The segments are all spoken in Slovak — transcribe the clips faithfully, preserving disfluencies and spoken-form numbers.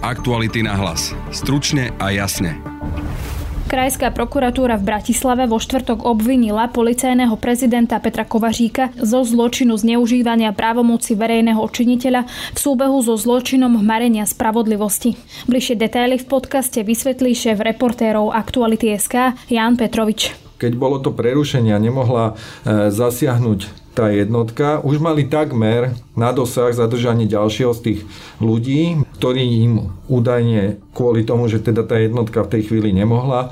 Aktuality na hlas. Stručne a jasne. Krajská prokuratúra v Bratislave vo štvrtok obvinila policajného prezidenta Petra Kovaříka zo zločinu zneužívania právomoci verejného činiteľa v súbehu so zločinom hmarenia spravodlivosti. Bližšie detaily v podcaste vysvetlí šéf reportérov Aktuality.sk Ján Petrović. Keď bolo to prerušenie, nemohla zasiahnuť tá jednotka, už mali takmer na dosah zadržanie ďalšieho z tých ľudí, ktorí im údajne kvôli tomu, že teda tá jednotka v tej chvíli nemohla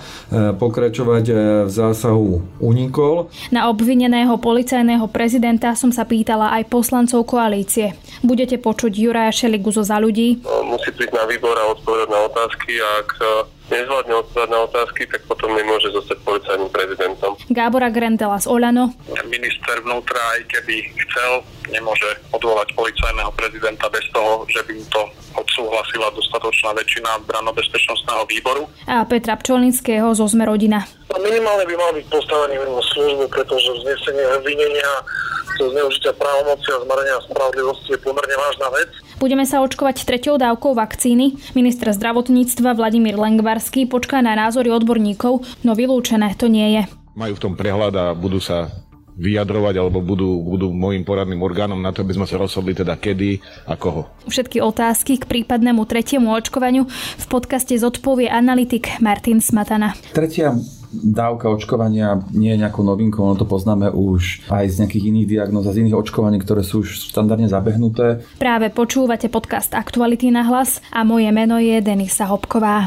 pokračovať v zásahu, unikol. Na obvineného policajného prezidenta som sa pýtala aj poslancov koalície. Budete počuť Juraja Šeligu zo Za ľudí. Musí prísť na výbor a odpovedať na otázky, ak nezvládne odpovedať na otázky, tak potom nemôže zostať policajným prezidentom. Gábora Grendela z Oľano. Minister vnútra, aj keby chcel, nemôže odvolať policajného prezidenta bez toho, že by mu to odsúhlasila dostatočná väčšina branno-bezpečnostného výboru. A Petra Pčolinského zo Sme rodina. Minimálne by mal byť postavený mimo službu, pretože vznesenie obvinenia zo zneužitia právomoci a zmarenia spravodlivosti je pomerne vážna vec. Budeme sa očkovať treťou dávkou vakcíny. Minister zdravotníctva Vladimír Lengvarský počká na názory odborníkov, no vylúčené to nie je. Majú v tom prehľad a budú sa vyjadrovať alebo budú, budú môjim poradným orgánom na to, aby sme sa rozhodli teda kedy a koho. Všetky otázky k prípadnému tretiemu očkovaniu v podcaste zodpovie analytik Martin Smatana. Tretia dávka očkovania nie je nejakou novinkou, ono to poznáme už aj z nejakých iných diagnóz a z iných očkovaní, ktoré sú už štandardne zabehnuté. Práve počúvate podcast Aktuality na hlas a moje meno je Denisa Hopková.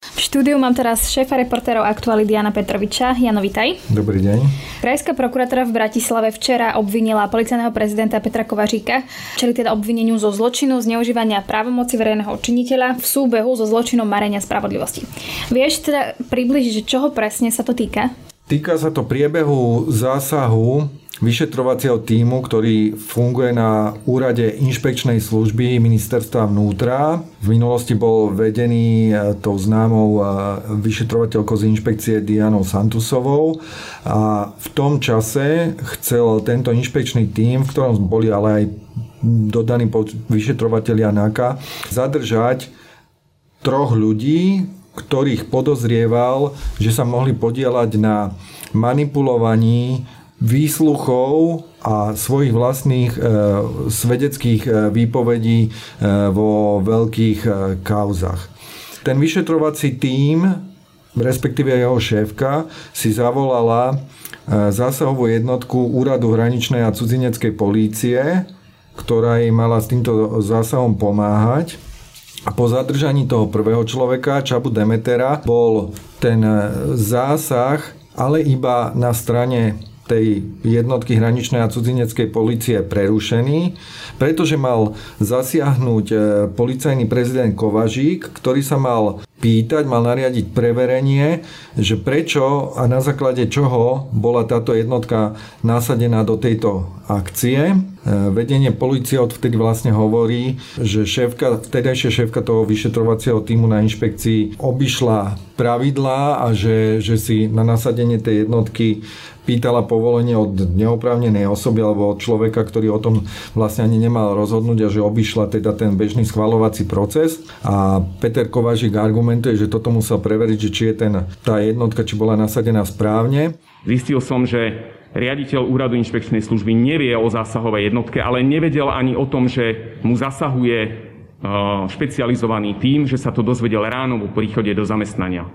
V štúdiu mám teraz šéfa reportérov Aktuality Jána Petroviča. Jano, vitaj. Dobrý deň. Krajská prokuratúra v Bratislave včera obvinila policajného prezidenta Petra Kovaříka, čeli teda obvineniu zo zločinu zneužívania právomoci verejného činiteľa v súbehu so zločinom marenia spravodlivosti. Vieš teda približiť, čoho presne sa to týka? Týka sa to priebehu zásahu vyšetrovacieho tímu, ktorý funguje na Úrade inšpekčnej služby ministerstva vnútra. V minulosti bol vedený tou známou vyšetrovateľkou z inšpekcie Dianou Santusovou a v tom čase chcel tento inšpekčný tím, v ktorom boli ale aj dodaní vyšetrovatelia NAKA, zadržať troch ľudí, ktorých podozrieval, že sa mohli podieľať na manipulovaní výsluchov a svojich vlastných e, svedeckých e, výpovedí e, vo veľkých e, kauzach. Ten vyšetrovací tím, respektíve jeho šéfka, si zavolala e, zásahovú jednotku Úradu hraničnej a cudzineckej polície, ktorá jej mala s týmto zásahom pomáhať. A po zadržaní toho prvého človeka, Čapu Demetera, bol ten zásah, ale iba na strane tej jednotky hraničnej a cudzineckej polície prerušený, pretože mal zasiahnuť policajný prezident Kovařík, ktorý sa mal pýtať, mal nariadiť preverenie, že prečo a na základe čoho bola táto jednotka nasadená do tejto akcie. Vedenie polície odvtedy vlastne hovorí, že šéfka, vtedajšia šéfka toho vyšetrovacieho tímu na inšpekcii obišla pravidlá a že, že si na nasadenie tej jednotky pýtala povolenie od neoprávnenej osoby alebo od človeka, ktorý o tom vlastne ani nemal rozhodnúť a že obišla teda ten bežný schvaľovací proces. A Peter Kovařík argumentuje, že toto musel preveriť, že či je ten, tá jednotka, či bola nasadená správne. Zistil som, že riaditeľ Úradu inšpekčnej služby nevie o zásahovej jednotke, ale nevedel ani o tom, že mu zasahuje špecializovaný tím, že sa to dozvedel ráno po príchode do zamestnania.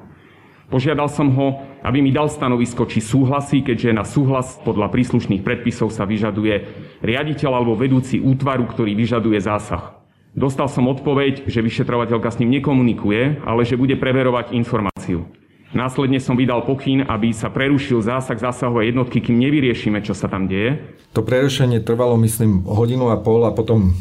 Požiadal som ho, aby mi dal stanovisko, či súhlasí, keďže na súhlas podľa príslušných predpisov sa vyžaduje riaditeľ alebo vedúci útvaru, ktorý vyžaduje zásah. Dostal som odpoveď, že vyšetrovateľka s ním nekomunikuje, ale že bude preverovať informáciu. Následne som vydal pokyn, aby sa prerušil zásah zásahovej jednotky, kým nevyriešime, čo sa tam deje. To prerušenie trvalo, myslím, hodinu a pol a potom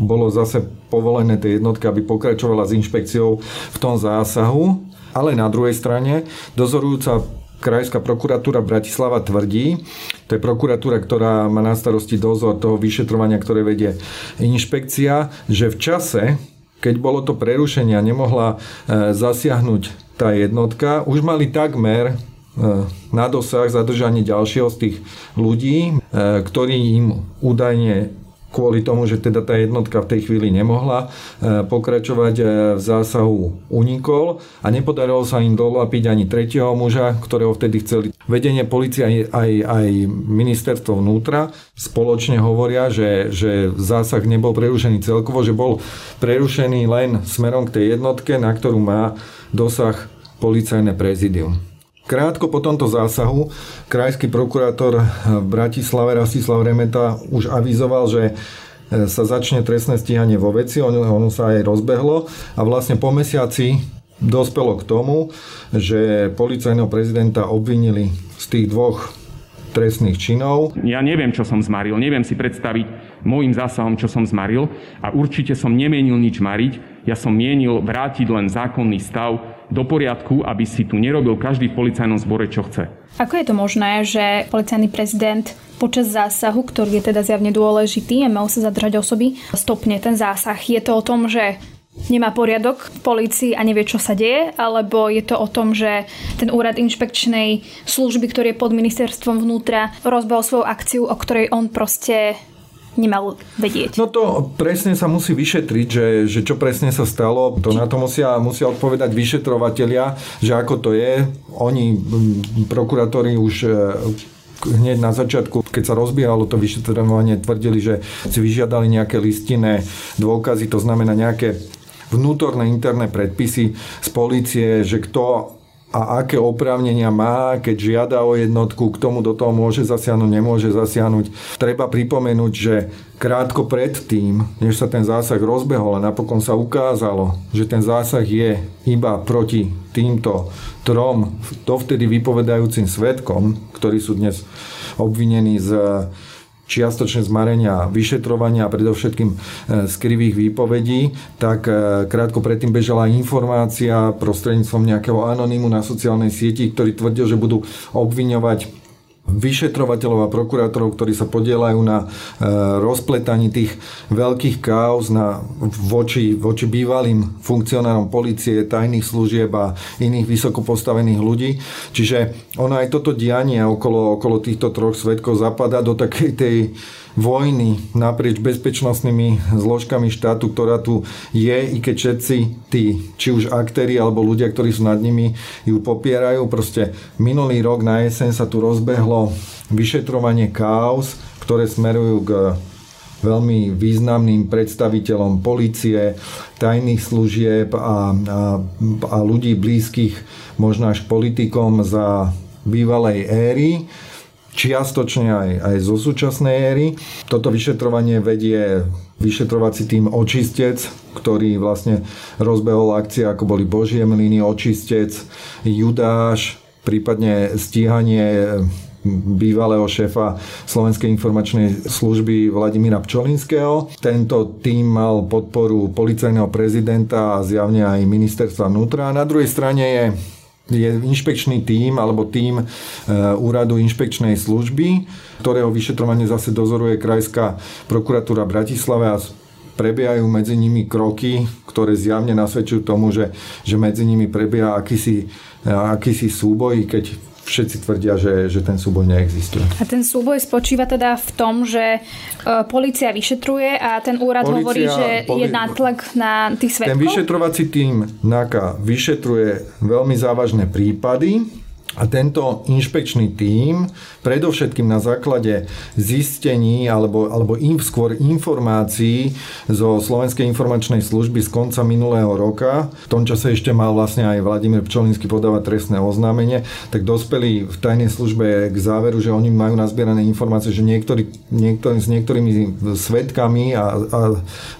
bolo zase povolené tej jednotke, aby pokračovala s inšpekciou v tom zásahu. Ale na druhej strane dozorujúca Krajská prokuratúra Bratislava tvrdí, to je prokuratúra, ktorá má na starosti dozor toho vyšetrovania, ktoré vedie inšpekcia, že v čase, keď bolo to prerušenie a nemohla zasiahnuť tá jednotka, už mali takmer na dosah zadržanie ďalšieho z tých ľudí, ktorí im údajne kvôli tomu, že teda tá jednotka v tej chvíli nemohla pokračovať v zásahu, unikol a nepodarilo sa im dolapiť ani tretieho muža, ktorého vtedy chceli. Vedenie polície aj, aj ministerstvo vnútra spoločne hovoria, že, že zásah nebol prerušený celkovo, že bol prerušený len smerom k tej jednotke, na ktorú má dosah policajné prezidium. Krátko po tomto zásahu krajský prokurátor v Bratislave Rastislav Remeta už avizoval, že sa začne trestné stíhanie vo veci, ono, ono sa aj rozbehlo a vlastne po mesiaci dospelo k tomu, že policajného prezidenta obvinili z tých dvoch trestných činov. Ja neviem, čo som zmaril, neviem si predstaviť môjim zásahom, čo som zmaril a určite som nemienil nič mariť, ja som mienil vrátiť len zákonný stav do poriadku, aby si tu nerobil každý v policajnom zbore, čo chce. Ako je to možné, že policajný prezident počas zásahu, ktorý je teda zjavne dôležitý a mal sa zadržať osoby, stopne ten zásah? Je to o tom, že nemá poriadok v polícii a nevie, čo sa deje, alebo je to o tom, že ten úrad inšpekčnej služby, ktorý je pod ministerstvom vnútra, rozbehol svoju akciu, o ktorej on proste nemal vedieť? No to presne sa musí vyšetriť, že, že čo presne sa stalo. To na to musia, musia odpovedať vyšetrovatelia, že ako to je. Oni, prokurátori už hneď na začiatku, keď sa rozbiehalo to vyšetrovanie, tvrdili, že si vyžiadali nejaké listinné dôkazy, to znamená nejaké vnútorné interné predpisy z polície, že kto a aké oprávnenia má, keď žiada o jednotku, k tomu do toho môže zasiahnuť, nemôže zasiahnuť. Treba pripomenúť, že krátko predtým, než sa ten zásah rozbehol a napokon sa ukázalo, že ten zásah je iba proti týmto trom dovtedy vypovedajúcim svedkom, ktorí sú dnes obvinení z čiastočné zmarenia vyšetrovania a predovšetkým z krivých výpovedí, tak krátko predtým bežala informácia prostredníctvom nejakého anonymu na sociálnej sieti, ktorý tvrdil, že budú obviňovať vyšetrovateľov a prokurátorov, ktorí sa podielajú na rozpletaní tých veľkých káuz na voči, voči bývalým funkcionárom polície, tajných služieb a iných vysoko postavených ľudí. Čiže ono aj toto dianie okolo, okolo týchto troch svedkov zapadá do takej tej vojny naprieč bezpečnostnými zložkami štátu, ktorá tu je, i keď všetci tí, či už aktéri alebo ľudia, ktorí sú nad nimi, ju popierajú. Proste minulý rok na jeseň sa tu rozbehlo vyšetrovanie káuz, ktoré smerujú k veľmi významným predstaviteľom polície, tajných služieb a, a, a ľudí blízkych možno až politikom za bývalej éry, čiastočne aj, aj zo súčasnej éry. Toto vyšetrovanie vedie vyšetrovací tím Očistec, ktorý vlastne rozbehol akcie, ako boli Božie mlyny, Očistec, Judáš, prípadne stíhanie bývalého šéfa Slovenskej informačnej služby Vladimíra Pčolinského. Tento tím mal podporu policajného prezidenta a zjavne aj ministerstva vnútra. A na druhej strane je je inšpekčný tím alebo tím Úradu inšpekčnej služby, ktorého vyšetrovanie zase dozoruje Krajská prokuratúra Bratislava a prebiehajú medzi nimi kroky, ktoré zjavne nasvedčujú tomu, že, že medzi nimi prebieha akýsi, akýsi súboj, keď všetci tvrdia, že, že ten súboj neexistuje. A ten súboj spočíva teda v tom, že e, polícia vyšetruje a ten úrad polícia hovorí, že poli... je nátlak na tých svedkov? Ten vyšetrovací tím NAKA vyšetruje veľmi závažné prípady a tento inšpekčný tím predovšetkým na základe zistení alebo, alebo im skôr informácií zo Slovenskej informačnej služby z konca minulého roka, v tom čase ešte mal vlastne aj Vladimír Pčolinský podávať trestné oznámenie, tak dospeli v tajnej službe k záveru, že oni majú nazbierané informácie, že niektorí, niektorý, s niektorými svedkami a, a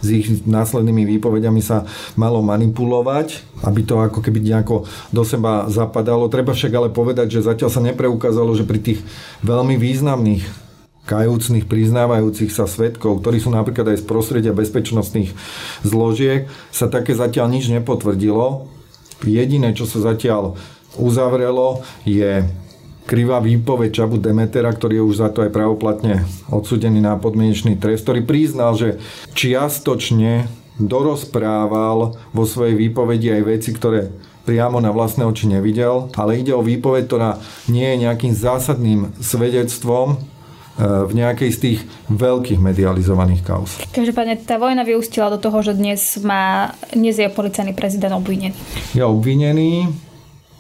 s ich následnými výpovediami sa malo manipulovať, aby to ako keby nejako do seba zapadalo. Treba však ale povedať, že zatiaľ sa nepreukázalo, že pri tých veľmi významných kajúcnych, priznávajúcich sa svedkov, ktorí sú napríklad aj z prostredia bezpečnostných zložiek, sa také zatiaľ nič nepotvrdilo. Jediné, čo sa zatiaľ uzavrelo, je krivá výpoveď Čapu Demetera, ktorý je už za to aj pravoplatne odsúdený na podmienečný trest, ktorý priznal, že čiastočne dorozprával vo svojej výpovedi aj veci, ktoré priamo na vlastné oči nevidel, ale ide o výpoveď, ktorá nie je nejakým zásadným svedectvom v nejakej z tých veľkých medializovaných kauz. Každopádne tá vojna vyústila do toho, že dnes má, dnes je policajný prezident obvinený. Je obvinený,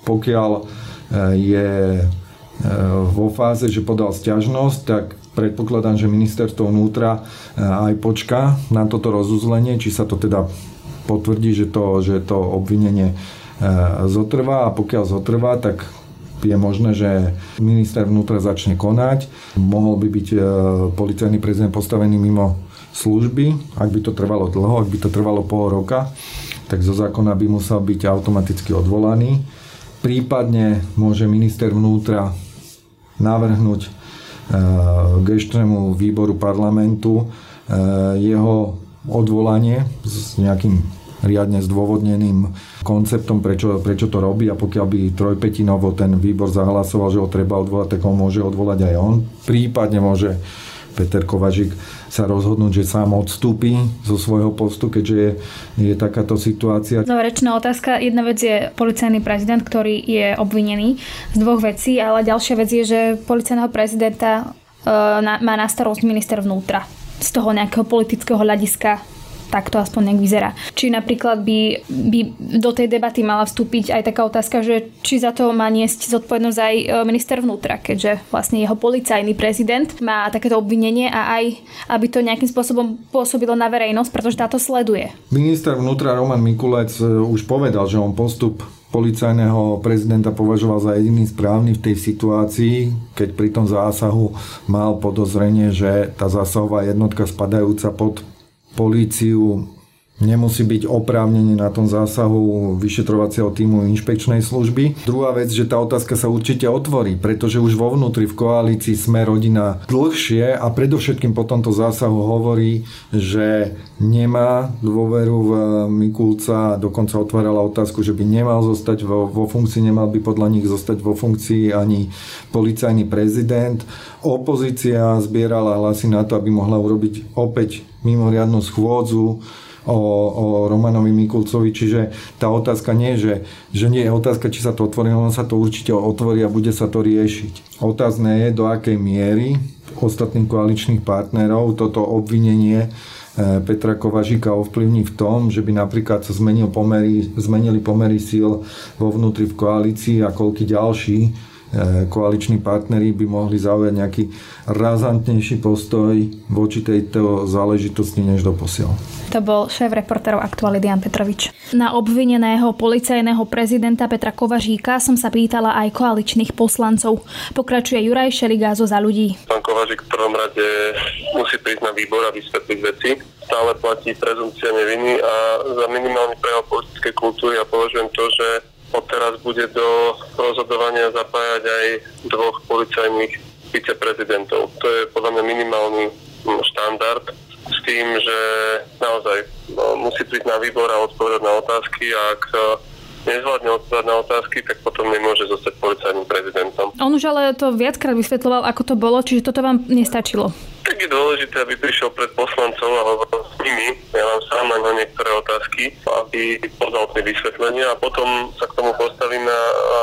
pokiaľ je vo fáze, že podal sťažnosť, tak predpokladám, že ministerstvo vnútra aj počká na toto rozuzlenie, či sa to teda potvrdí, že to, že to obvinenie zotrvá, a pokiaľ zotrvá, tak je možné, že minister vnútra začne konať. Mohol by byť policajný prezident postavený mimo služby, ak by to trvalo dlho, ak by to trvalo pol roka, tak zo zákona by musel byť automaticky odvolaný. Prípadne môže minister vnútra navrhnúť gesčnému výboru parlamentu jeho odvolanie s nejakým riadne zdôvodneným konceptom, prečo, prečo to robí, a pokiaľ by trojpetinovo ten výbor zahlasoval, že ho treba odvolať, tak ho môže odvolať aj on. Prípadne môže Peter Kovařík sa rozhodnúť, že sám odstúpi zo svojho postu, keďže je, je takáto situácia. Záverečná otázka. Jedna vec je policajný prezident, ktorý je obvinený z dvoch vecí, ale ďalšia vec je, že policajného prezidenta e, na, má na starost minister vnútra. Z toho nejakého politického hľadiska tak to aspoň nejak vyzerá. Či napríklad by, by do tej debaty mala vstúpiť aj taká otázka, že či za to má niesť zodpovednosť aj minister vnútra, keďže vlastne jeho policajný prezident má takéto obvinenie, a aj aby to nejakým spôsobom pôsobilo na verejnosť, pretože táto sleduje. Minister vnútra Roman Mikulec už povedal, že on postup policajného prezidenta považoval za jediný správny v tej situácii, keď pri tom zásahu mal podozrenie, že tá zásahová jednotka spadajúca pod políciu nemusí byť oprávnený na tom zásahu vyšetrovacieho týmu inšpekčnej služby. Druhá vec, že tá otázka sa určite otvorí, pretože už vo vnútri v koalícii Sme rodina dlhšie a predovšetkým po tomto zásahu hovorí, že nemá dôveru v Mikulca, dokonca otvárala otázku, že by nemal zostať vo, vo funkcii, nemal by podľa nich zostať vo funkcii ani policajný prezident. Opozícia zbierala hlasy na to, aby mohla urobiť opäť mimoriadnu schôdzu O, o Romanovi Mikulcovi, čiže tá otázka nie, že, že nie je otázka, či sa to otvorí, ono sa to určite otvorí a bude sa to riešiť. Otázne je, do akej miery ostatných koaličných partnerov toto obvinenie Petra Kovaříka ovplyvní v tom, že by napríklad sa zmenil pomery, zmenili pomery síl vo vnútri v koalícii a koľky ďalší koaliční partneri by mohli zaujať nejaký razantnejší postoj voči tejto záležitosti než doposiaľ. To bol šéf reportérov Aktuality Ján Petrović. Na obvineného policajného prezidenta Petra Kovaříka som sa pýtala aj koaličných poslancov. Pokračuje Juraj Šeliga zo Za ľudí. Pán Kovařík v prvom rade musí prísť na výbor a vysvetliť veci. Stále platí prezumpcia neviny a za minimálny prejav politickej kultúry ja považujem to, že odteraz bude do rozhodovania zapájať aj dvoch policajných viceprezidentov. To je podľa mňa minimálny štandard s tým, že naozaj musí prísť na výbor a odpovedať na otázky, a ak nezvládne odpovedať na otázky, tak potom nemôže zostať policajným prezidentom. On už ale to viackrát vysvetľoval, ako to bolo, čiže toto vám nestačilo. Tak je dôležité, aby prišiel pred poslancov a hovoril s nimi. Ja mám sám na niektoré otázky, aby podal tie vysvetlenia, a potom sa k tomu postavíme a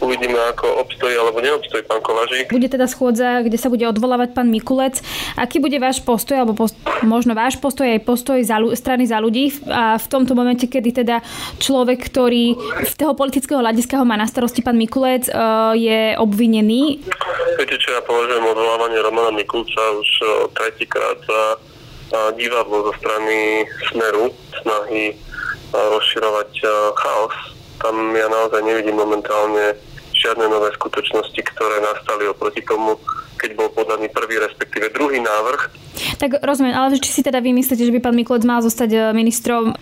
uvidíme, ako obstojí alebo neobstojí pán Kovařík. Bude teda schôdza, kde sa bude odvolávať pán Mikulec. Aký bude váš postoj, alebo post- možno váš postoj aj postoj za ľu- strany Za ľudí a v tomto momente, kedy teda človek, ktorý z toho politického hľadiska ho má na starosti pán Mikulec, je obvinený? Viete čo, ja považujem odvolávanie Romana Mikulca už tretíkrát za divadlo zo strany Smeru, snahy rozširovať chaos. Tam ja naozaj nevidím momentálne žiadne nové skutočnosti, ktoré nastali oproti tomu, keď bol podaný prvý, respektíve druhý návrh. Tak rozumiem, ale či si teda vy myslíte, že by pán Mikulec mal zostať ministrom?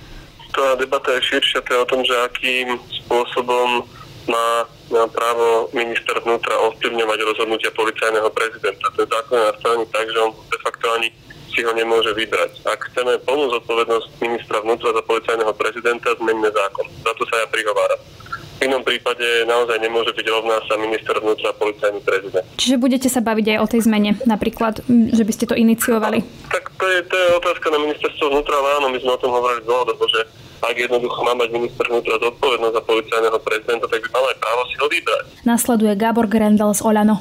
Tá debata je širšia, to je o tom, že akým spôsobom má právo minister vnútra ovplyvňovať rozhodnutia policajného prezidenta. To je zákon nastavený tak, že on de facto ani si ho nemôže vybrať. Ak chceme plnú zodpovednosť ministra vnútra za policajného prezidenta, zmeníme zákon. Za to sa ja prihováram. V inom prípade naozaj nemôže byť rovná sa minister vnútra, policajný prezident. Čiže budete sa baviť aj o tej zmene, napríklad, že by ste to iniciovali? Tak to je, to je otázka na ministerstvo vnútra, ale áno, my sme o tom hovorili dlhodobo, že ak jednoducho má mať minister vnútra zodpovednosť za policajného prezidenta, tak by mal aj právo si ho vybrať. Nasleduje Gábor Grendel z Oľano.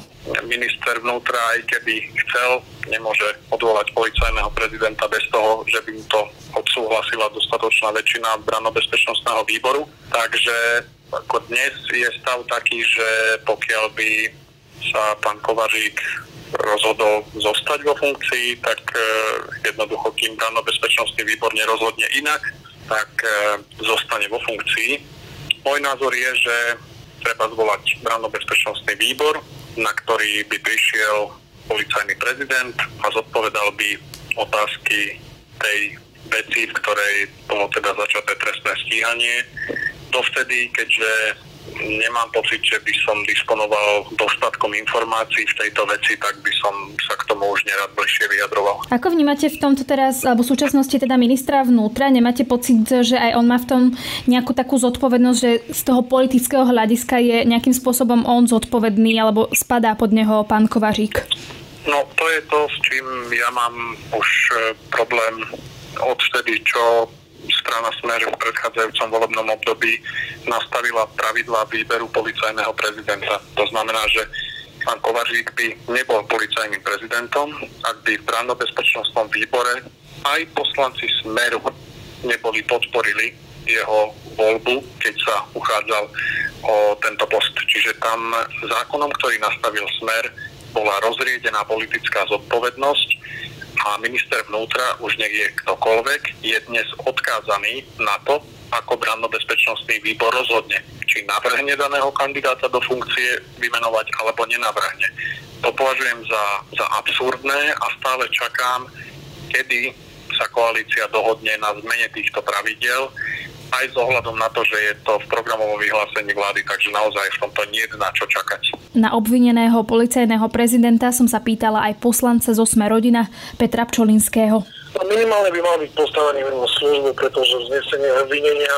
Minister vnútra, aj keby chcel, nemôže odvolať policajného prezidenta bez toho, že by mu to odsúhlasila dostatočná väčšina branno-bezpečnostného výboru. Takže ako dnes je stav taký, že pokiaľ by sa pán Kovařík rozhodol zostať vo funkcii, tak jednoducho, kým branno-bezpečnostný výbor nerozhodne inak, tak zostane vo funkcii. Môj názor je, že treba zvolať branno-bezpečnostný výbor, na ktorý by prišiel policajný prezident a zodpovedal by otázky tej veci, v ktorej bolo teda začaté trestné stíhanie. Dovtedy, keďže nemám pocit, že by som disponoval dostatkom informácií v tejto veci, tak by som sa k tomu už nerad bližšie vyjadroval. Ako vnímate v tomto teraz, alebo v súčasnosti teda ministra vnútra, nemáte pocit, že aj on má v tom nejakú takú zodpovednosť, že z toho politického hľadiska je nejakým spôsobom on zodpovedný, alebo spadá pod neho pán Kovařík? No, to je to, s čím ja mám už problém odvtedy, čo strana Smer v predchádzajúcom volebnom období nastavila pravidlá výberu policajného prezidenta. To znamená, že pán Kovařík by nebol policajným prezidentom, ak by v branno-bezpečnostnom výbore aj poslanci Smeru neboli podporili jeho voľbu, keď sa uchádzal o tento post. Čiže tam zákonom, ktorý nastavil Smer, bola rozriedená politická zodpovednosť a minister vnútra, už nech je ktokoľvek, je dnes odkázaný na to, ako branno-bezpečnostný výbor rozhodne, či navrhne daného kandidáta do funkcie vymenovať alebo nenavrhne. To považujem za, za absurdné a stále čakám, kedy sa koalícia dohodne na zmene týchto pravidiel, aj s ohľadom na to, že je to v programovom vyhlásení vlády, takže naozaj v tomto nie je na čo čakať. Na obvineného policajného prezidenta som sa pýtala aj poslanca zo Sme rodina Petra Pčolinského. Minimálne by mal byť postavený mimo službu, pretože vznesenie obvinenia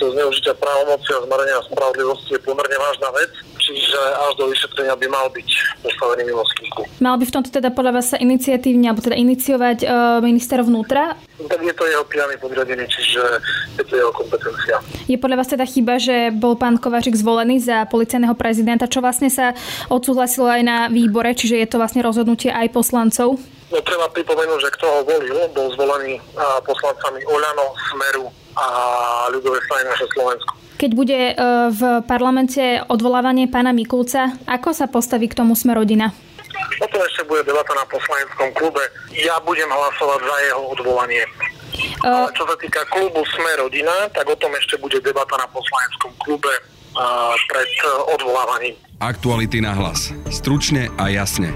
zo zneužitia právomoci a zmarenia spravodlivosti je pomerne vážna vec, čiže až do vyšetrenia by mal byť postavený mimo službu. Mal by v tomto teda podľa vás sa iniciatívne, alebo teda iniciovať e, minister vnútra? Tak je to jeho priamy podriadený, čiže je to jeho kompetencia. Je podľa vás teda chyba, že bol pán Kovařík zvolený za policajného prezidenta, čo vlastne sa odsúhlasilo aj na výbore, čiže je to vlastne rozhodnutie aj poslancov? No, treba pripomenúť, že kto ho volil, bol zvolený poslancami Oľano, Smeru a Ľudovej strany Naše Slovensko. Keď bude v parlamente odvolávanie pána Mikulca, ako sa postaví k tomu Sme rodina? O tom ešte bude debata na poslaneckom klube. Ja budem hlasovať za jeho odvolanie. Uh... Ale čo sa týka klubu Sme rodina, tak o tom ešte bude debata na poslaneckom klube pred odvolávaním. Aktuality na hlas. Stručne a jasne.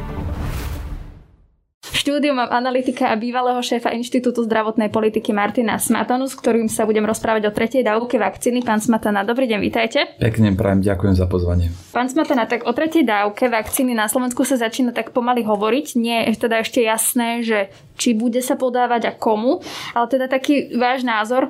Štúdiu mám analytika a bývalého šéfa Inštitútu zdravotnej politiky Martina Smatanu, s ktorým sa budem rozprávať o tretej dávke vakcíny. Pán Smatana, dobrý deň, vítajte. Pekne prajem, ďakujem za pozvanie. Pán Smatana, tak o tretej dávke vakcíny na Slovensku sa začína tak pomaly hovoriť. Nie je teda ešte jasné, že či bude sa podávať a komu, ale teda taký váš názor.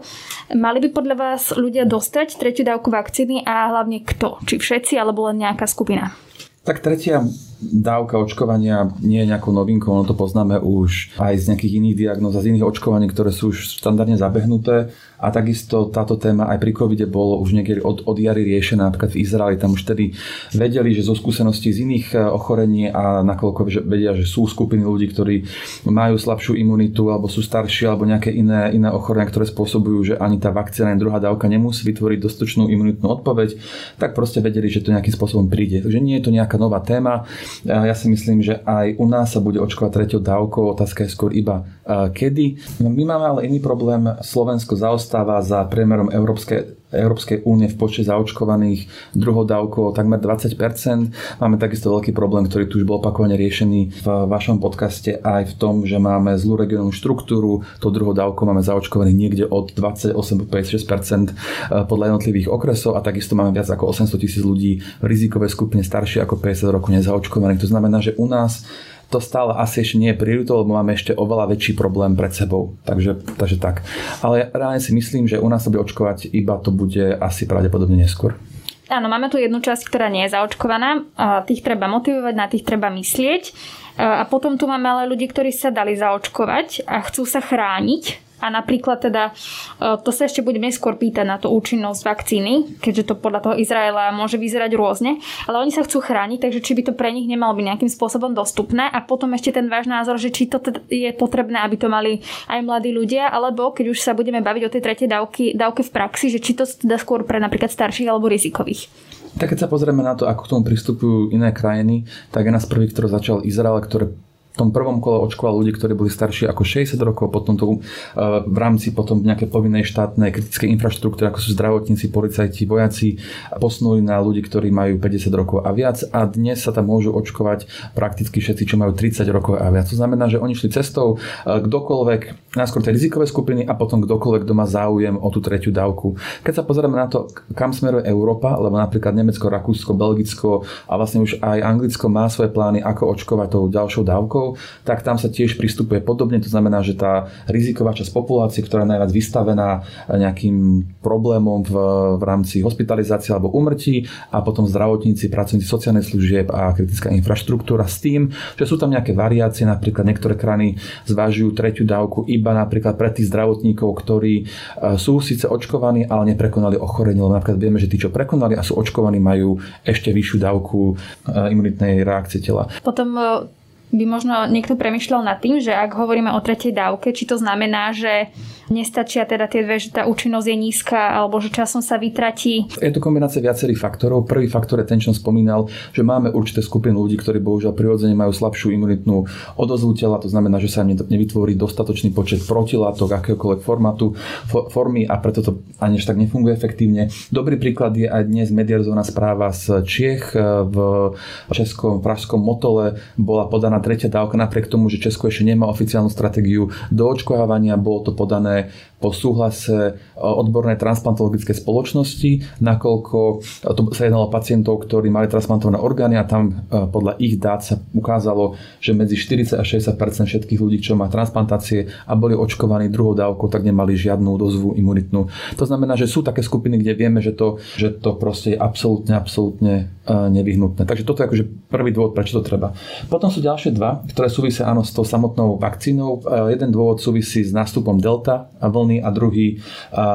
Mali by podľa vás ľudia dostať tretiu dávku vakcíny a hlavne kto? Či všetci, alebo len nejaká skupina? Tak tretia dávka očkovania nie je nejakou novinkou, ono to poznáme už aj z nejakých iných diagnóz a z iných očkovaní, ktoré sú už štandardne zabehnuté. A takisto táto téma aj pri covide bolo už niekedy od, od jary riešená, napríklad v Izraeli. Tam už tedy vedeli, že zo skúseností z iných ochorení a nakoľko vedia, že sú skupiny ľudí, ktorí majú slabšiu imunitu alebo sú starší alebo nejaké iné, iné ochorenia, ktoré spôsobujú, že ani tá vakcína, ani druhá dávka nemusí vytvoriť dostatočnú imunitnú odpoveď, tak proste vedeli, že to nejakým spôsobom príde. Takže nie je to nejaká nová téma. Ja si myslím, že aj u nás sa bude očkovať treťou dávkou, otázka je skôr iba kedy. My máme ale iný problém. Slovensko zaostáva za priemerom Európskej Európskej únie v počte zaočkovaných druhou dávkou takmer dvadsať percent. Máme takisto veľký problém, ktorý tu už bol opakovane riešený v vašom podcaste aj v tom, že máme zlú regionálnu štruktúru. To druhou dávkou máme zaočkovaných niekde od dvadsaťosem do päťdesiatšesť percent podľa jednotlivých okresov a takisto máme viac ako osemsto tisíc ľudí v rizikovej skupine staršie ako päťdesiat rokov nezaočkovaných. To znamená, že u nás to stále asi ešte nie je prioritou, lebo máme ešte oveľa väčší problém pred sebou. Takže, takže tak. Ale reálne si myslím, že u nás sa bude očkovať, iba to bude asi pravdepodobne neskôr. Áno, máme tu jednu časť, ktorá nie je zaočkovaná. Tých treba motivovať, na tých treba myslieť. A potom tu máme ale ľudí, ktorí sa dali zaočkovať a chcú sa chrániť. A napríklad teda, to sa ešte budeme skôr pýtať na tú účinnosť vakcíny, keďže to podľa toho Izraela môže vyzerať rôzne, ale oni sa chcú chrániť, takže či by to pre nich nemalo byť nejakým spôsobom dostupné. A potom ešte ten váš názor, že či to je potrebné, aby to mali aj mladí ľudia, alebo keď už sa budeme baviť o tej tretej dávky, dávke v praxi, že či to teda skôr pre napríklad starších alebo rizikových. Tak keď sa pozrieme na to, ako k tomu pristupujú iné krajiny, tak je nás prvý, ktorý začal Izrael, ktoré v tom prvom kole očkoval ľudí, ktorí boli starší ako šesťdesiat rokov, potom to, e, v rámci potom nejaké povinnej štátnej kritické infraštruktúry, ako sú zdravotníci, policajti, vojaci, posunuli na ľudí, ktorí majú päťdesiat rokov a viac, a dnes sa tam môžu očkovať prakticky všetci, čo majú tridsať rokov a viac. To znamená, že oni šli cestou kdokoľvek, najskôr tie rizikové skupiny a potom kdokoľvek, kto má záujem o tú tretiu dávku. Keď sa pozrieme na to, kam smeruje Európa, lebo napríklad Nemecko, Rakúsko, Belgicko a vlastne už aj Anglicko má svoje plány, ako očkovať tou ďalšou dávkou, tak tam sa tiež pristupuje podobne. To znamená, že tá riziková časť populácie, ktorá je najviac vystavená nejakým problémom v, v rámci hospitalizácie alebo úmrtí, a potom zdravotníci, pracovníci sociálnych služieb a kritická infraštruktúra, s tým, že sú tam nejaké variácie, napríklad niektoré krajiny zvážujú tretiu dávku iba napríklad pre tých zdravotníkov, ktorí sú síce očkovaní, ale neprekonali ochorenie, lebo napríklad vieme, že tí, čo prekonali a sú očkovaní, majú ešte vyššiu dávku imunitnej reakcie tela. Potom by možno niekto premýšľal nad tým, že ak hovoríme o tretej dávke, či to znamená, že nestačia teda tie dve, že tá účinnosť je nízka, alebo že časom sa vytratí. Je to kombinácia viacerých faktorov. Prvý faktor je ten, čo som spomínal, že máme určité skupiny ľudí, ktorí bohužiaľ prirodzene majú slabšiu imunitnú odozvu tela, to znamená, že sa im nevytvorí dostatočný počet protilátok akéhokoľvek formátu, formy, a preto to aniž tak nefunguje efektívne. Dobrý príklad je aj dnes medializovaná správa z Čiech. V českom pražskom Motole bola podaná tretia dávka, napriek tomu, že Česko ešte nemá oficiálnu stratégiu doočkovávania. Bolo to podané po súhlase odbornej transplantologickej spoločnosti, nakoľko to sa jednalo o pacientov, ktorí mali transplantované orgány, a tam podľa ich dát sa ukázalo, že medzi štyridsať a šesťdesiat percent všetkých ľudí, čo má transplantácie a boli očkovaní druhou dávkou, tak nemali žiadnu dozvu imunitnú. To znamená, že sú také skupiny, kde vieme, že to, že to proste je absolútne, absolútne nevyhnutné. Takže toto je akože prvý dôvod, prečo to treba. Potom sú ďalšie dva, ktoré súvisia áno s tou samotnou vakcínou. Jeden dôvod súvisí s nástupom delta vlny a druhý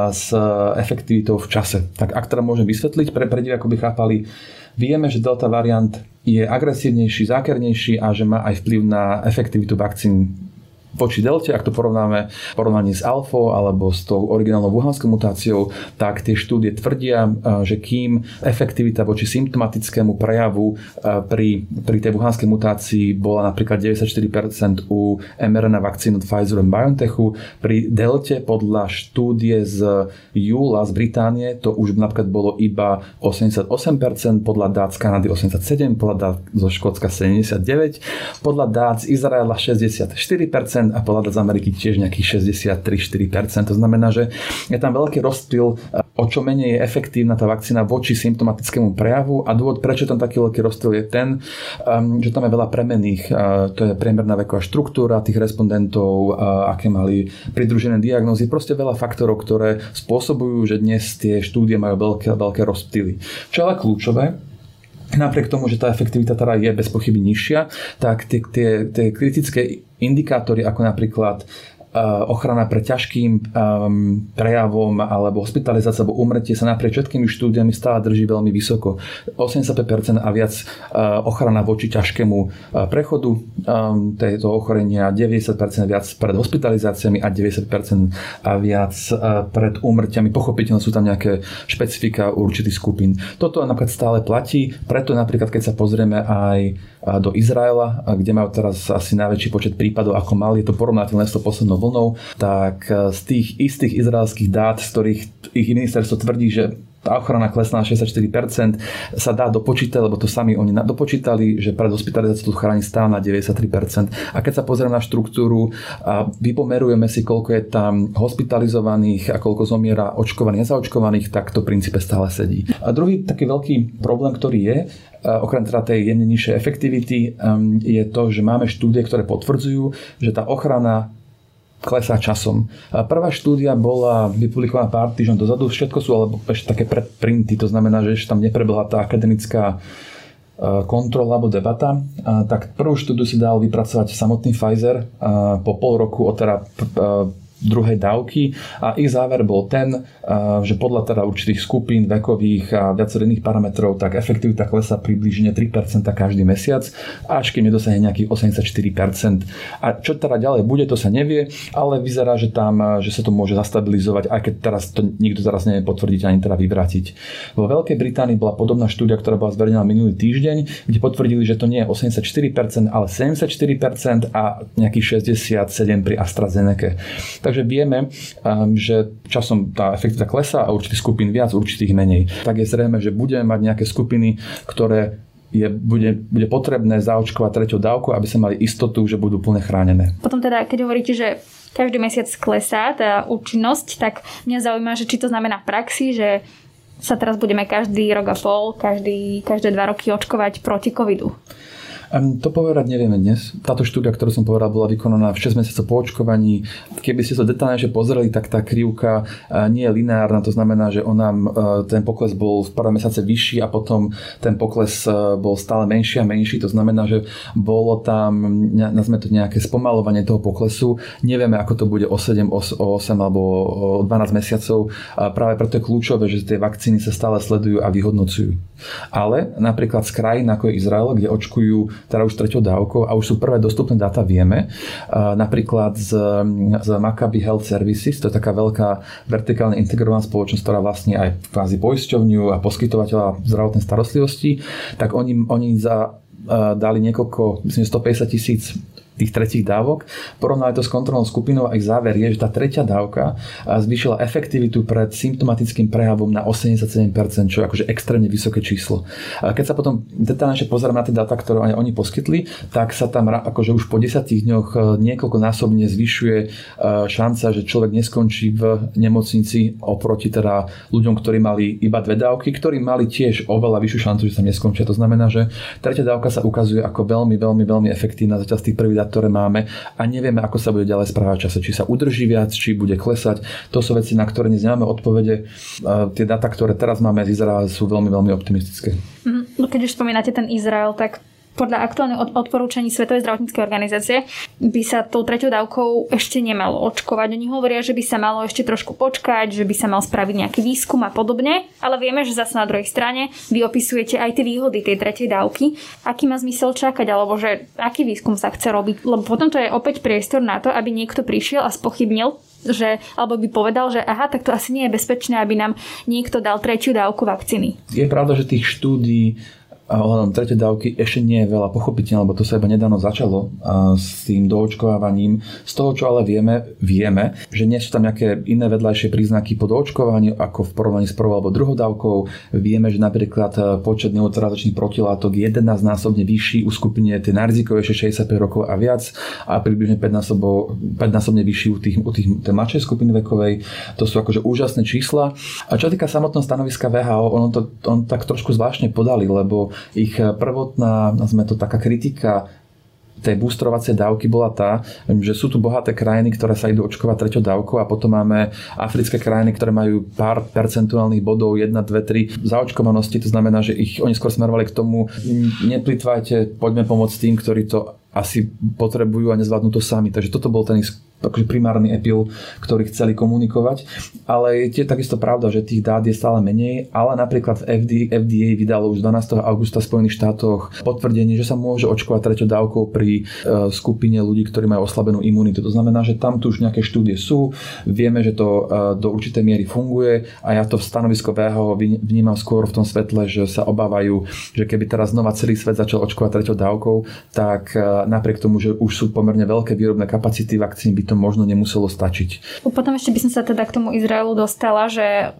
s efektivitou v čase. Tak ak teda môžem vysvetliť pre predivy, ako by chápali, vieme, že delta variant je agresívnejší, zákernejší a že má aj vplyv na efektivitu vakcín voči delte. Ak to porovnáme v porovnaní s alfou alebo s tou originálnou wuhanskou mutáciou, tak tie štúdie tvrdia, že kým efektivita voči symptomatickému prejavu pri, pri tej wuhanskej mutácii bola napríklad deväťdesiatštyri percent u em er en á vakcín od Pfizeru a BioNTechu, pri delte podľa štúdie z júla z Británie to už napríklad bolo iba osemdesiatosem percent, podľa dát z Kanady osemdesiatsedem percent, podľa dát zo Škótska sedemdesiatdeväť percent, podľa dát z Izraela šesťdesiatštyri percent a podľa z Ameriky tiež nejakých šesťdesiattri až šesťdesiatštyri percent. To znamená, že je tam veľký rozptyl, o čo menej je efektívna tá vakcína voči symptomatickému prejavu, a dôvod, prečo tam taký veľký rozptyl, je ten, že tam je veľa premenných. To je priemerná veková štruktúra tých respondentov, aké mali pridružené diagnózy, proste veľa faktorov, ktoré spôsobujú, že dnes tie štúdie majú veľké, veľké rozptyly. Čo ale kľúčové, napriek tomu, že tá efektivita teda je bez pochyby nižšia, tak tie, tie, tie kritické indikátory, ako napríklad ochrana pre ťažkým prejavom alebo hospitalizácia alebo úmrtie, sa naprieč všetkými štúdiami stále drží veľmi vysoko. osemdesiatpäť percent a viac ochrana voči ťažkému prechodu tejto ochorenia, deväťdesiat percent viac pred hospitalizáciami a deväťdesiat percent a viac pred úmrtiami. Pochopiteľne sú tam nejaké špecifika určitých skupín. Toto napríklad stále platí, preto napríklad keď sa pozrieme aj do Izraela, kde majú teraz asi najväčší počet prípadov, ako mali, je to porovnateľné s to poslednou vlnou, tak z tých istých izraelských dát, z ktorých ich ministerstvo tvrdí, že tá ochrana klesná na šesťdesiatštyri percent, sa dá dopočítať, lebo to sami oni dopočítali, že pred hospitalizáciou to chráni stále na deväťdesiattri percent. A keď sa pozrieme na štruktúru a vypomerujeme si, koľko je tam hospitalizovaných a koľko zomiera očkovaných, nezaočkovaných, tak to v princípe stále sedí. A druhý taký veľký problém, ktorý je, okrem teda tej jemne nižšej efektivity, je to, že máme štúdie, ktoré potvrdzujú, že tá ochrana klesá časom. Prvá štúdia bola vypublikovaná pár týždňov dozadu, všetko sú alebo ešte také predprinty, to znamená, že ešte tam neprebehla tá akademická kontrola alebo debata. A tak prvú štúdiu si dal vypracovať samotný Pfizer po pol roku od teda druhej dávky a ich záver bol ten, že podľa teda určitých skupín vekových a viacerých parametrov, tak efektivita klesá približne tri percentá každý mesiac, až keď nedosahne nejakých osemdesiatštyri percent. A čo teda ďalej bude, to sa nevie, ale vyzerá, že tam, že sa to môže zastabilizovať, aj keď teraz to nikto teraz nevie potvrdiť ani teda vyvrátiť. Vo Veľkej Británii bola podobná štúdia, ktorá bola zverejnená minulý týždeň, kde potvrdili, že to nie je osemdesiatštyri percent, ale sedemdesiatštyri percent a nejakých šesťdesiatsedem percent pri AstraZeneca. Takže vieme, že časom tá efektivita klesá a určitých skupín viac, určitých menej. Tak je zrejme, že budeme mať nejaké skupiny, ktoré je, bude, bude potrebné zaočkovať treťou dávku, aby sa mali istotu, že budú plne chránené. Potom teda, keď hovoríte, že každý mesiac klesá tá účinnosť, tak mňa zaujíma, že či to znamená v praxi, že sa teraz budeme každý rok a pol, každý, každé dva roky očkovať proti covidu. To povedať nevieme dnes. Táto štúdia, ktorú som povedal, bola vykonaná v šesť mesiacov po očkovaní. Keby ste sa detálnejšie pozreli, tak tá krivka nie je lineárna. To znamená, že ona, ten pokles bol v prvom mesiace vyšší a potom ten pokles bol stále menší a menší. To znamená, že bolo tam, nazvime to, nejaké spomalovanie toho poklesu. Nevieme, ako to bude o sedem, o osem alebo o dvanásť mesiacov. Práve preto je kľúčové, že tie vakcíny sa stále sledujú a vyhodnocujú. Ale napríklad z krajín ako je Izrael, kde očkujú teda už treťou dávkou a už sú prvé dostupné dáta, vieme. Napríklad z, z Maccabi Health Services, to je taká veľká vertikálne integrovaná spoločnosť, ktorá vlastne aj kvázi poisťovňu a poskytovateľa zdravotnej starostlivosti, tak oni, oni za, dali niekoľko, myslím, stopäťdesiat tisíc tých tretích dávok. Porovnali to s kontrolnou skupinou a ich záver je, že tá tretia dávka zvýšila efektivitu pred symptomatickým prejavom na osemdesiatsedem percent, čo je akože extrémne vysoké číslo. Keď sa potom detálnejšie pozrieme na tie dáta, ktoré oni poskytli, tak sa tam akože už po desiatich dňoch niekoľkonásobne zvyšuje šanca, že človek neskončí v nemocnici oproti teda ľuďom, ktorí mali iba dve dávky, ktorí mali tiež oveľa vyššiu šancu, že sa neskončia. To znamená, že tretia dávka sa ukazuje ako veľmi, veľmi, veľmi efektívna zatiaľ z tých prvých, ktoré máme, a nevieme, ako sa bude ďalej správať čase. Či sa udrží viac, či bude klesať. To sú veci, na ktoré neznáme odpovede. Tie dáta, ktoré teraz máme z Izraela, sú veľmi, veľmi optimistické. Keď už spomínate ten Izrael, tak podľa aktuálnych odporúčaní Svetovej zdravotníckej organizácie by sa tou treťou dávkou ešte nemalo očkovať. Oni hovoria, že by sa malo ešte trošku počkať, že by sa mal spraviť nejaký výskum a podobne, ale vieme, že zase na druhej strane vy opisujete aj tie výhody tej tretej dávky. Aký má zmysel čakať, alebo že aký výskum sa chce robiť? Lebo potom to je opäť priestor na to, aby niekto prišiel a spochybnil, že, alebo by povedal, že aha, tak to asi nie je bezpečné, aby nám niekto dal tretiu dávku vakcíny. Je pravda, že tých štúdií a ohľadom tretej dávky ešte nie je veľa, pochopiteľne, lebo to sa iba nedávno začalo a s tým doočkovávaním. Z toho, čo ale vieme, vieme, že nie sú tam nejaké iné vedľajšie príznaky po doočkovaniu, ako v porovnaní s prvou alebo druhou dávkou. Vieme, že napríklad počet neutralizačných protilátok je jedenásťnásobne vyšší u skupine tie najrizikovejšie šesťdesiatpäť rokov a viac a približne päťnásobne vyšší u tých, u tých mladšej skupiny vekovej. To sú akože úžasné čísla. A čo týka samotného stanoviska vé há ó, ono to on tak trošku zvláštne podali, lebo ich prvotná, nazvime to, taká kritika tej boostrovacej dávky bola tá, že sú tu bohaté krajiny, ktoré sa idú očkovať treťou dávkou a potom máme africké krajiny, ktoré majú pár percentuálnych bodov, jeden, dva, tri zaočkovanosti, to znamená, že ich oni skôr smerovali k tomu, neplitvajte, poďme pomôcť tým, ktorí to asi potrebujú a nezvládnu to sami. Takže toto bol ten akože primárny epil, ktorý chceli komunikovať. Ale je takisto pravda, že tých dát je stále menej, ale napríklad F D A vydalo už dvanásteho augusta v Spojených štátoch potvrdenie, že sa môže očkovať treťou dávkou pri skupine ľudí, ktorí majú oslabenú imunitu. To znamená, že tam tu už nejaké štúdie sú, vieme, že to do určitej miery funguje a ja to v stanovisko vé há ó vnímam skôr v tom svetle, že sa obávajú, že keby teraz znova celý svet začal očkovať treťou dávkou, tak napriek tomu, že už sú pomerne veľké výrobné kapacity vakcín, by to možno nemuselo stačiť. Potom ešte by som sa teda k tomu Izraelu dostala, že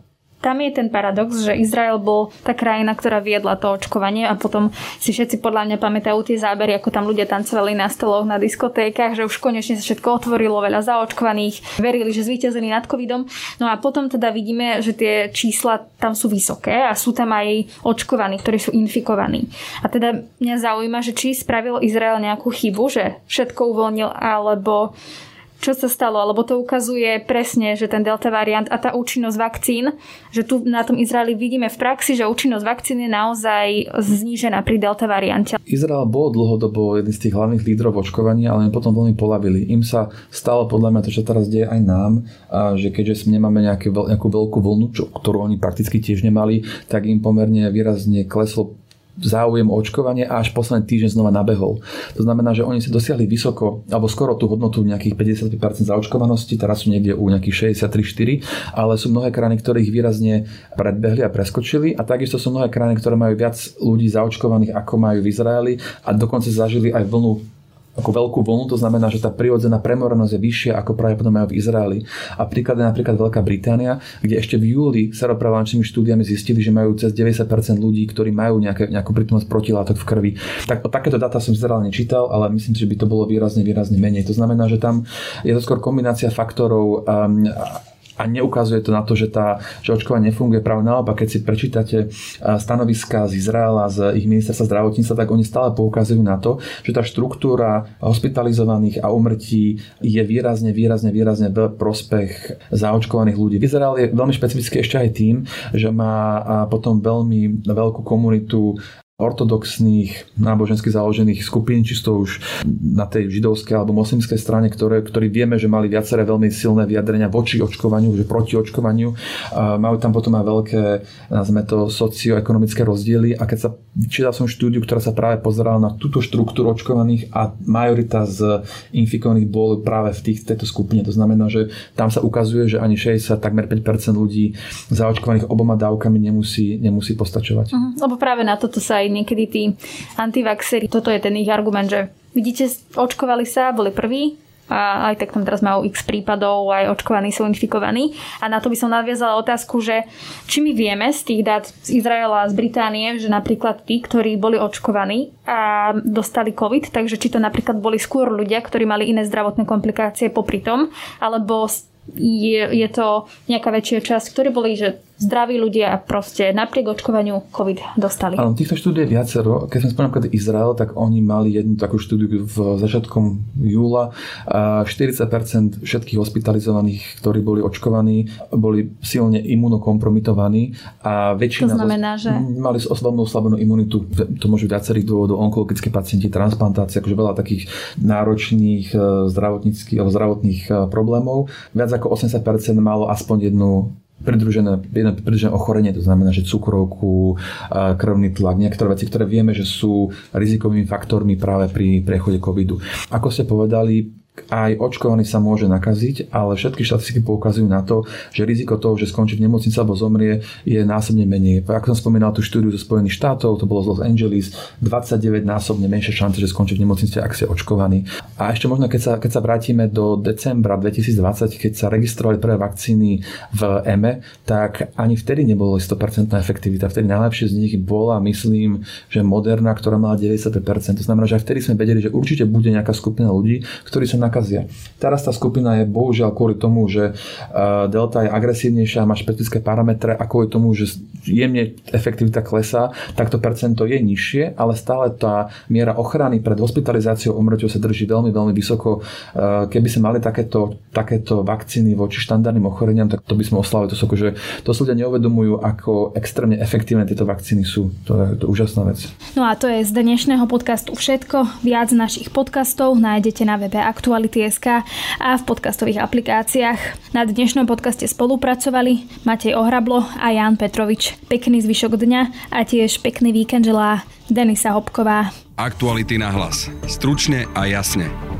tam je ten paradox, že Izrael bol tá krajina, ktorá viedla to očkovanie a potom si všetci podľa mňa pamätajú tie zábery, ako tam ľudia tancovali na stoloch, na diskotékach, že už konečne sa všetko otvorilo, veľa zaočkovaných, verili, že zvíťazili nad covidom. No a potom teda vidíme, že tie čísla tam sú vysoké a sú tam aj očkovaní, ktorí sú infikovaní. A teda mňa zaujíma, že či spravil Izrael nejakú chybu, že všetko uvoľnil, alebo čo sa stalo, alebo to ukazuje presne, že ten delta variant a tá účinnosť vakcín, že tu na tom Izraeli vidíme v praxi, že účinnosť vakcín je naozaj znížená pri delta variante. Izrael bol dlhodobo jedný z tých hlavných lídrov očkovania, ale potom veľmi polavili. Im sa stalo podľa mňa to, čo teraz deje aj nám, a že keďže nemáme nejaké, nejakú veľkú vlnu, čo, ktorú oni prakticky tiež nemali, tak im pomerne výrazne kleslo záujem o očkovanie a až posledný týždeň znova nabehol. To znamená, že oni si dosiahli vysoko, alebo skoro tú hodnotu nejakých päťdesiat percent zaočkovanosti, teraz sú niekde u nejakých šesťdesiattri štyri, ale sú mnohé krajiny, ktorých výrazne predbehli a preskočili a takisto sú mnohé krajiny, ktoré majú viac ľudí zaočkovaných, ako majú v Izraeli a dokonca zažili aj vlnu ako veľkú vlnu, to znamená, že tá prirodzená premorenosť je vyššia, ako práve potom majú v Izraeli. A príklad je napríklad Veľká Británia, kde ešte v júli seroprevalenčnými štúdiami zistili, že majú cez deväťdesiat percent ľudí, ktorí majú nejaké, nejakú prítomnosť protilátok v krvi. Tak o takéto dáta som Izrael nečítal, ale myslím si, že by to bolo výrazne, výrazne menej. To znamená, že tam je to skôr kombinácia faktorov um, a neukazuje to na to, že, tá, že očkovanie nefunguje. Práve naopak, keď si prečítate stanoviská z Izraela, z ich ministerstva zdravotníctva, tak oni stále poukazujú na to, že tá štruktúra hospitalizovaných a úmrtí je výrazne, výrazne, výrazne v prospech zaočkovaných ľudí. V Izrael je veľmi špecificky ešte aj tým, že má potom veľmi veľkú komunitu ortodoxných, nábožensky založených skupín, čisto už na tej židovskej alebo moslimskej strane, ktoré, ktorí vieme, že mali viaceré veľmi silné vyjadrenia voči očkovaniu, že proti očkovaniu. Majú tam potom aj veľké, nazvime to, socioekonomické rozdiely a keď sa, čítal som štúdiu, ktorá sa práve pozerala na túto štruktúru očkovaných a majorita z infikovaných bol práve v tých, tejto skupine. To znamená, že tam sa ukazuje, že ani šesťdesiat, takmer päť percent ľudí zaočkovaných oboma dávkami nemusí, nemusí postačovať. Uh-huh. Lebo práve na toto sa aj niekedy tí antivaxeri, toto je ten ich argument, že vidíte, očkovali sa, boli prví a aj tak tam teraz majú x prípadov, aj očkovaní sú infikovaní a na to by som nadviazala otázku, že či my vieme z tých dát z Izraela a z Británie, že napríklad tí, ktorí boli očkovaní a dostali COVID, takže či to napríklad boli skôr ľudia, ktorí mali iné zdravotné komplikácie popri tom, alebo je, je to nejaká väčšia časť, ktorí boli, že zdraví ľudia proste napriek očkovaniu COVID dostali. Áno, týchto štúdií je viacero. Keď sme spomínali Izrael, tak oni mali jednu takú štúdiu v začiatkom júla. štyridsať percent všetkých hospitalizovaných, ktorí boli očkovaní, boli silne imunokompromitovaní a väčšina... To znamená, že... Mali osobnú oslabenú imunitu. To môžu viacerých dôvodov, onkologické pacienti, transplantácie, akože veľa takých náročných zdravotníckych alebo zdravotných problémov. Viac ako osemdesiat percent malo aspoň jednu pridružené, pridružené ochorenie, to znamená, že cukrovku, krvný tlak, niektoré veci, ktoré vieme, že sú rizikovými faktormi práve pri prechode covidu. Ako ste povedali, aj očkovaný sa môže nakaziť, ale všetky štatistiky poukazujú na to, že riziko toho, že skončí v nemocnici alebo zomrie, je násobne menej. Ako som spomínal tú štúdiu zo Spojených štátov, to bolo z Los Angeles, dvadsaťdeväť násobne menšie šance, že skončí v nemocnici, ak ste očkovaný. A ešte možno, keď sa, keď sa vrátime do decembra dvetisícdvadsať, keď sa registrovali prvé vakcíny v E M E, tak ani vtedy nebolo sto percent efektivita. Vtedy najlepšie z nich bola, myslím, že Moderna, ktorá mala deväťdesiatpäť percent. To znamená, že aj vtedy sme vedeli, že určite bude nejaká skupina ľudí, ktorí sa nakazia. Teraz tá skupina je bohužiaľ kvôli tomu, že delta je agresívnejšia, má špecifické parametre a kvôli tomu, že jemne efektivita klesá, tak to percento je nižšie, ale stále tá miera ochrany pred hospitalizáciou umrťou sa drží veľmi, veľmi vysoko. Keby sme mali takéto, takéto vakcíny voči štandardným ochoreniam, tak to by sme oslavili. To sú, že to sa ľudia neuvedomujú, ako extrémne efektívne tieto vakcíny sú. To je, to je úžasná vec. No a to je z dnešného podcastu všetko. Viac našich podcastov nájdete na webe Aktuality.sk a v podcastových aplikáciách. Na dnešnom podcaste spolupracovali Matej Ohrablo a Ján Petrović. Pekný zvyšok dňa a tiež pekný víkend želá Denisa Hopková. Aktuality na hlas. Stručne a jasne.